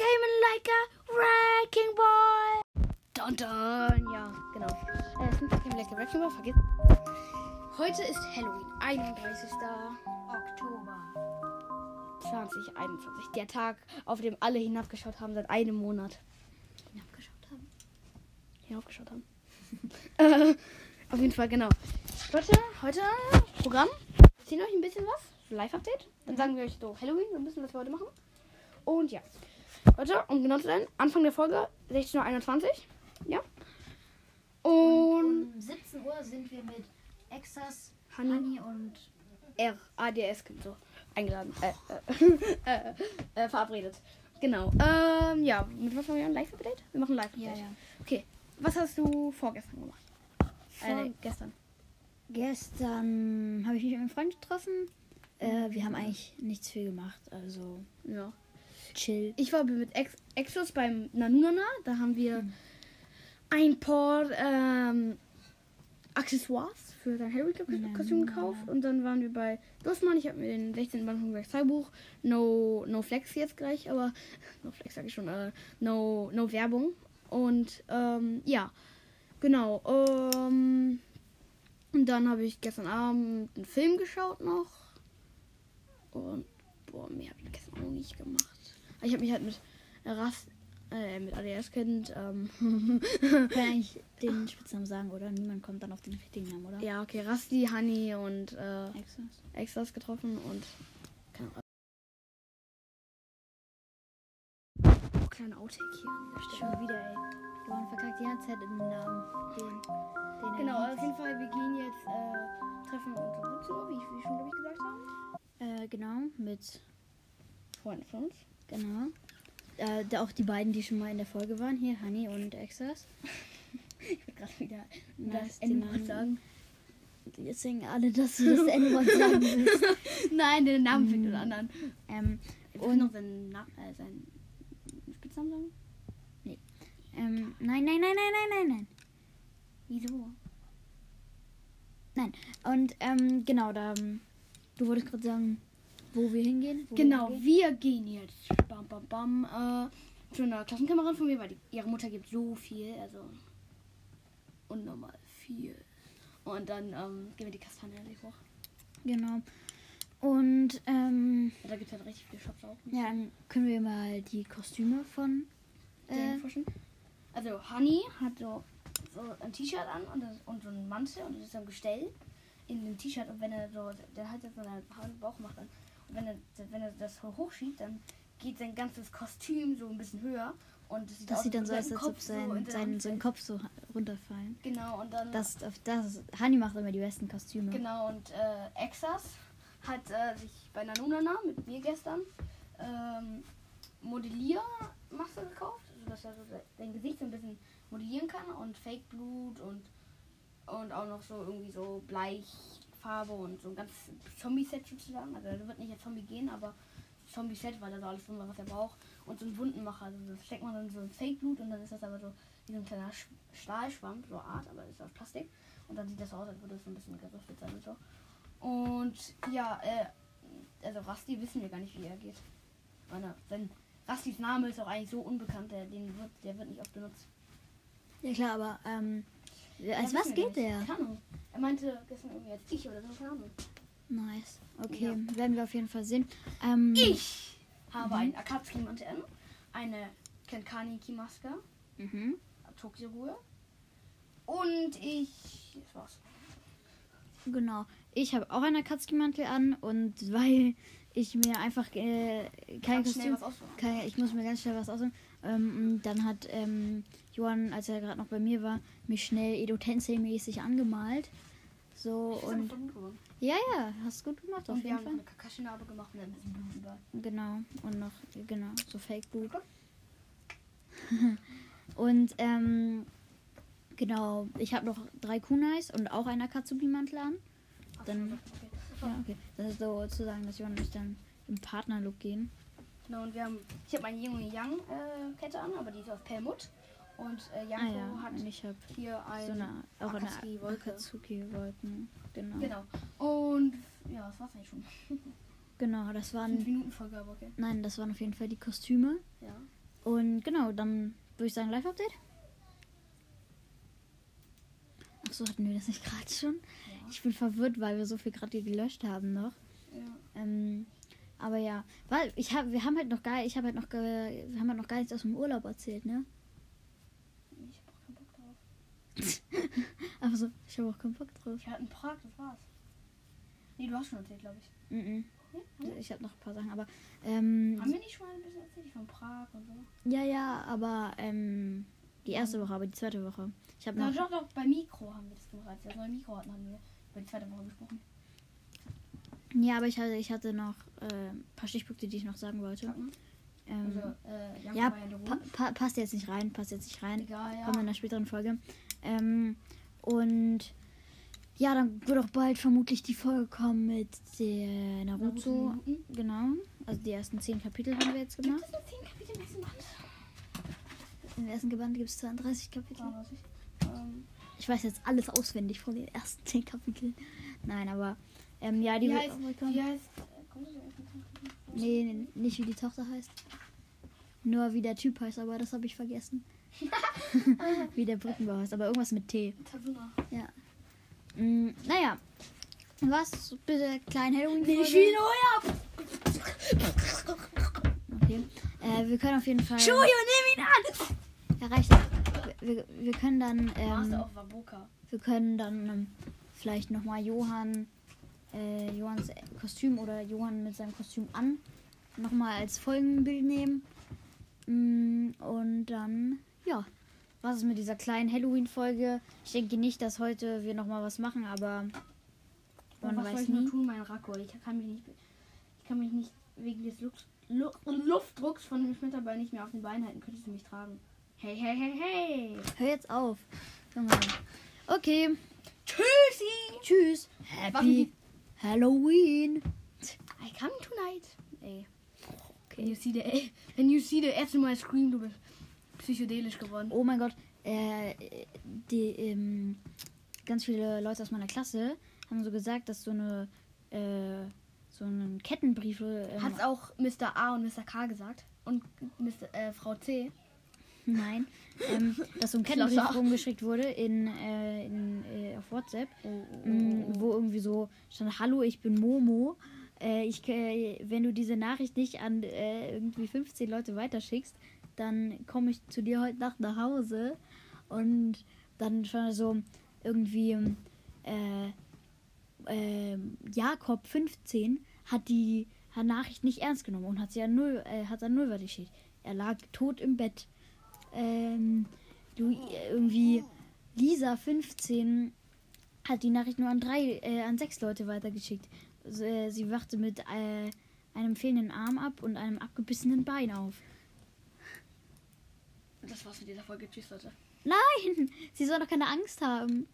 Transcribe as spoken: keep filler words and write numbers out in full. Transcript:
came like a wrecking ball. Dun dun, ja, genau. Äh, Snooper came like a wrecking ball, vergiss. Heute ist Halloween, einunddreißigster Oktober zwanzig einundzwanzig. Der Tag, auf dem alle hinabgeschaut haben seit einem Monat. Hinabgeschaut haben? Hinaufgeschaut haben. äh, auf jeden Fall, genau. Leute, heute Programm. Wir ziehen euch ein bisschen was. Live-Update. Dann sagen wir euch so Halloween, wir müssen was wir heute machen. Und ja. Leute, um genau zu sein, Anfang der Folge, sechzehn Uhr einundzwanzig. Ja. Und, und um siebzehn Uhr sind wir mit Exas, Hanni und R, A D S so eingeladen. Äh, äh, äh, äh, verabredet. Genau. Ähm, ja, mit was machen wir ein Live-Update? Wir machen ein Live-Update. Ja, ja. Okay. Was hast du vorgestern gemacht? Vor äh, gestern. Gestern habe ich mich mit einem Freund getroffen. Äh, wir haben eigentlich nichts viel gemacht, also ja. Chill. Ich war mit Ex- Exos beim Nanunana, da haben wir mhm. ein paar ähm, Accessoires für sein Halloween-Kostüm gekauft und dann waren wir bei Dostmann, ich habe mir den sechzehnten Band vom Werkzeugbuch, no, no Flex jetzt gleich, aber no Flex sage ich schon, äh, no, no Werbung und ähm, ja, genau, ähm, und dann habe ich gestern Abend einen Film geschaut noch. Und, boah, mehr habe ich gestern auch nicht gemacht. Ich habe mich halt mit Rast, äh, mit A D S-Kind, ähm. Kann ich den Spitznamen sagen, oder? Niemand kommt dann auf den richtigen Namen, oder? Ja, okay, Rasti, Hanni und, äh, Extras. Extras getroffen und, keine Ahnung. Oh, kleine Outtake hier an der Stelle. Schon wieder, ey. Wir waren verkackt die ganze Zeit im Namen. Den, den genau, auf jeden Fall, wir gehen jetzt, äh, treffen und so, wie ich schon, glaube ich, gesagt habe. Äh, genau, mit Freunden von uns. Genau. Äh, da auch die beiden, die schon mal in der Folge waren. Hier, Hanni und Exas. Ich würde gerade wieder das N-Wort sagen. Jetzt singen alle, dass du das N-Wort sagen willst. Nein, den Namen mhm. findet den anderen. Ähm, und noch seinen Namen, äh, seinen Spitznamen sagen? Nee. Ähm, nein, nein, nein, nein, nein, nein, nein. Wieso? Nein. Und, ähm, genau, da... Du wolltest gerade sagen, wo wir hingehen? Wo genau, wir, wir gehen jetzt bam, bam, bam, äh, zu einer Klassenkameradin von mir, weil die, ihre Mutter gibt so viel, also unnormal viel. Und dann ähm, gehen wir die Kastanien hoch. Genau. Und ähm, ja, da gibt es halt richtig viele Shops auch. Ja, dann können wir mal die Kostüme von äh, vorstellen. Also Hanni hat so, so ein T-Shirt an und, das, und so ein Mantel und das ist so ein Gestell. In dem T-Shirt und wenn er so, der hat jetzt so einen Bauch macht dann, und wenn er, wenn er das hochschiebt, dann geht sein ganzes Kostüm so ein bisschen höher und das sieht, das sieht dann so aus, als ob sein, so sein, sein Kopf so runterfallen. Genau und dann... Das, das, Hanni macht immer die besten Kostüme. Genau und äh, Exas hat äh, sich bei Nanunana mit mir gestern ähm, Modelliermasse gekauft, sodass er so sein Gesicht so ein bisschen modellieren kann und Fake Blut und Und auch noch so irgendwie so Bleichfarbe und so ein ganz Zombie-Set sozusagen. Also er wird nicht als Zombie gehen, aber Zombie-Set, weil da so alles drin war, was er braucht. Und so ein Wundenmacher. Also das steckt man dann so ein Fake-Blut und dann ist das aber so wie so ein kleiner Stahlschwamm, so Art, aber das ist aus Plastik. Und dann sieht das so aus, als würde es so ein bisschen gerüstet sein und so. Und ja, äh, also Rasti wissen wir gar nicht, wie er geht. Meine, sein Rastis Name ist auch eigentlich so unbekannt, der, den wird, der wird nicht oft benutzt. Ja klar, aber ähm... Als ja, was geht der? Er meinte gestern irgendwie als ich oder so. Nice. Okay, ja. Werden wir auf jeden Fall sehen. Ähm, ich habe mhm. einen Akatsuki-Mantel, eine Kenkaniki-Maske, mhm. Tokyo-Ruhe und ich... Das war's. Genau. Ich habe auch einen Akatsuki-Mantel an und weil ich mir einfach äh, kein Kostüm... Kein, ich muss mir ganz schnell was aussuchen. Ähm, dann hat ähm, Johann, als er gerade noch bei mir war, mich schnell Edo Tensei-mäßig angemalt. So das und ja, ja, hast du gut gemacht und auf jeden Fall. Wir haben eine Kakashi-Narbe gemacht und ein bisschen Blut überall. Genau und noch genau so Fake Blut. Und ähm, genau, ich habe noch drei Kunais und auch einen Akatsuki-Mantel an. Ach, dann, okay. Ja, okay, das ist so zu sagen, dass Johann und ich dann im Partnerlook gehen. Genau, und wir haben, ich habe meine Yin und Yang äh, Kette an, aber die ist aus Perlmutt. Und äh, Yang ah, ja. hat und ich hab hier ein so eine, auch Akatsuki eine Akatsuki-Wolken. Genau. Genau. Und ja, das war's eigentlich schon. Genau, das waren fünf Minuten Folge, aber okay. Nein, das waren auf jeden Fall die Kostüme. Ja. Und genau, dann würde ich sagen, Live-Update. Achso, hatten wir das nicht gerade schon? Ja. Ich bin verwirrt, weil wir so viel gerade gelöscht haben noch. Ja. Ähm, aber ja, weil ich habe, wir haben halt noch gar, ich habe halt noch, ge, wir haben halt noch gar nichts aus dem Urlaub erzählt, ne? Ich habe auch keinen Bock drauf. Aber so, ich habe auch keinen Bock drauf. Ich hatte einen Prag, das war's. Nee, du hast schon erzählt, glaube ich. Mhm. Ja, ich habe noch ein paar Sachen, aber ähm, haben wir nicht schon mal ein bisschen erzählt von Prag und so? Ja, ja, aber ähm, die erste Woche, aber die zweite Woche. Ich habe noch, doch, doch, bei Mikro haben wir das gemacht. Also beim Mikro hatten wir über die zweite Woche gesprochen. Ja, aber ich hatte, ich hatte noch äh, ein paar Stichpunkte, die ich noch sagen wollte. Mhm. Ähm, also, äh, ja, ja, pa- pa- passt jetzt nicht rein, passt jetzt nicht rein. Egal, ja. Kommen wir in einer späteren Folge. Ähm, und ja, dann wird auch bald vermutlich die Folge kommen mit der Naruto. Naruto. Genau. Also die ersten zehn Kapitel haben wir jetzt gemacht. Gibt es nur zehn Kapitel im ersten Band? Im ersten Band gibt es zweiunddreißig Kapitel. Ähm, ich weiß jetzt alles auswendig von den ersten zehn Kapiteln. Nein, aber ähm, ja, die wie wird heißt, auch kommen. Wie heißt, äh, nee, nee, nicht wie die Tochter heißt. Nur wie der Typ heißt, aber das habe ich vergessen. Wie der Brückenbau heißt, aber irgendwas mit T. Tabuna. Ja. Mm, naja, was bitte klein Halloween? Nee, ich will nur ab! Okay, äh, wir können auf jeden Fall. Schuyo, nimm ihn an! Ja, reicht. Wir, wir, wir können dann. Ähm, wir können dann ähm, vielleicht nochmal Johann, äh, Johanns Kostüm oder Johann mit seinem Kostüm an nochmal als Folgenbild nehmen. Mm, und dann, ja. Was ist mit dieser kleinen Halloween-Folge? Ich denke nicht, dass heute wir nochmal was machen, aber man was weiß soll ich nie. Nur tun, mein Racco? Ich kann mich nicht, ich kann mich nicht wegen des Lux, Lu, Luftdrucks von dem Schmetterball nicht mehr auf den Beinen halten. Könntest du mich tragen? Hey, hey, hey, hey! Hör jetzt auf. Okay. Tschüssi! Tschüss! Happy Halloween! I come tonight! Ey. Okay. When you see the, when you see the S M I scream, du bist psychedelisch geworden. Oh mein Gott, äh, die, ähm, ganz viele Leute aus meiner Klasse haben so gesagt, dass so eine, äh, so einen Kettenbrief. Ähm, Hat's auch Mister A und Mister K gesagt? Und Mister, äh, Frau C? Nein, ähm, dass so ein Kettenbrief rumgeschickt wurde in, äh, in äh, auf WhatsApp, oh, oh, mh, wo irgendwie so stand: Hallo, ich bin Momo. Äh, ich, äh, wenn du diese Nachricht nicht an äh, irgendwie fünfzehn Leute weiterschickst, dann komme ich zu dir heute Nacht nach Hause. Und dann schon so irgendwie äh, äh, Jakob fünfzehn hat die hat Nachricht nicht ernst genommen und hat sie an null äh, hat an null geschickt. Er lag tot im Bett. Ähm, du, irgendwie Lisa fünfzehn hat die Nachricht nur an drei äh, an sechs Leute weitergeschickt. Also, äh, sie wachte mit äh, einem fehlenden Arm ab und einem abgebissenen Bein auf. Das war's mit dieser Folge. Tschüss, Leute. Nein! Sie soll doch keine Angst haben.